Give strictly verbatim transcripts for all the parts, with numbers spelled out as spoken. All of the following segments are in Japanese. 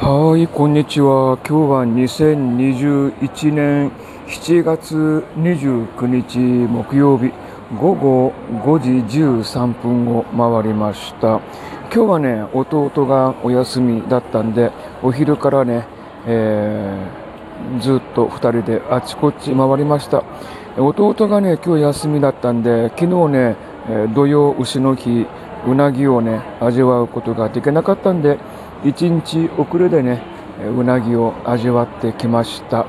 はい、こんにちは。今日はにせんにじゅういちねんしちがつにじゅうくにち木曜日午後ごじじゅうさんぷんを回りました。今日はね、弟がお休みだったんで、お昼からね、えー、ずっとふたりであちこち回りました。弟がね、今日休みだったんで、昨日ね、土用丑の日、うなぎをね、味わうことができなかったんで、一日遅れでね、うなぎを味わってきました。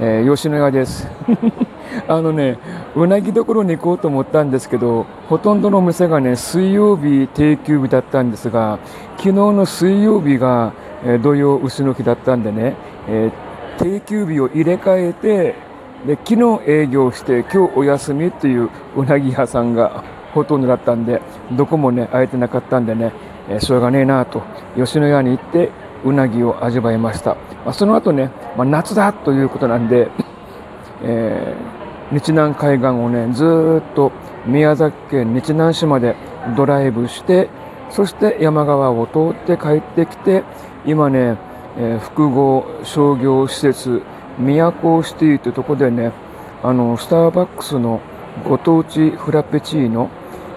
えー、吉野家です。あのね、うなぎどころに行こうと思ったんですけど、ほとんどのお店がね、水曜日定休日だったんですが、昨日の水曜日が、えー、土曜丑の日だったんでね、えー、定休日を入れ替えて、で、昨日営業して、今日お休みっていううなぎ屋さんがほとんどだったんで、どこもね、空いてなかったんでね、えー、しょうがねえなと吉野家に行ってうなぎを味わいました。まあ、その後ね、まあ、夏だということなんで、えー、日南海岸をね、ずっと宮崎県日南市までドライブして、そして山川を通って帰ってきて、今ね、えー、複合商業施設宮古シティというところでね、あのスターバックスのご当地フラペチーノ、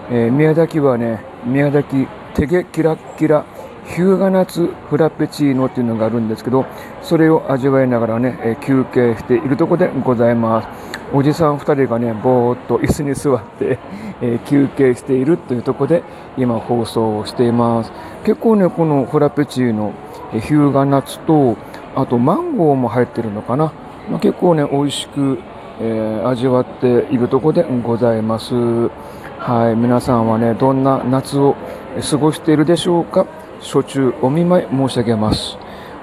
えー、宮崎はね、宮崎手毛キラッキラ日向夏フラペチーノっていうのがあるんですけど、それを味わいながらね、休憩しているところでございます。おじさんふたりがね、ぼーっと椅子に座って、えー、休憩しているというところで今放送をしています。結構ね、このフラペチーノ、日向夏と、あとマンゴーも入ってるのかな、まあ、結構ね、美味しく、えー、味わっているところでございます。はい、皆さんはね、どんな夏を過ごしているでしょうか。初中お見舞い申し上げます。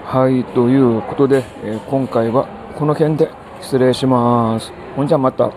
はい、ということで、えー、今回はこの辺で失礼します。ほんじゃまた。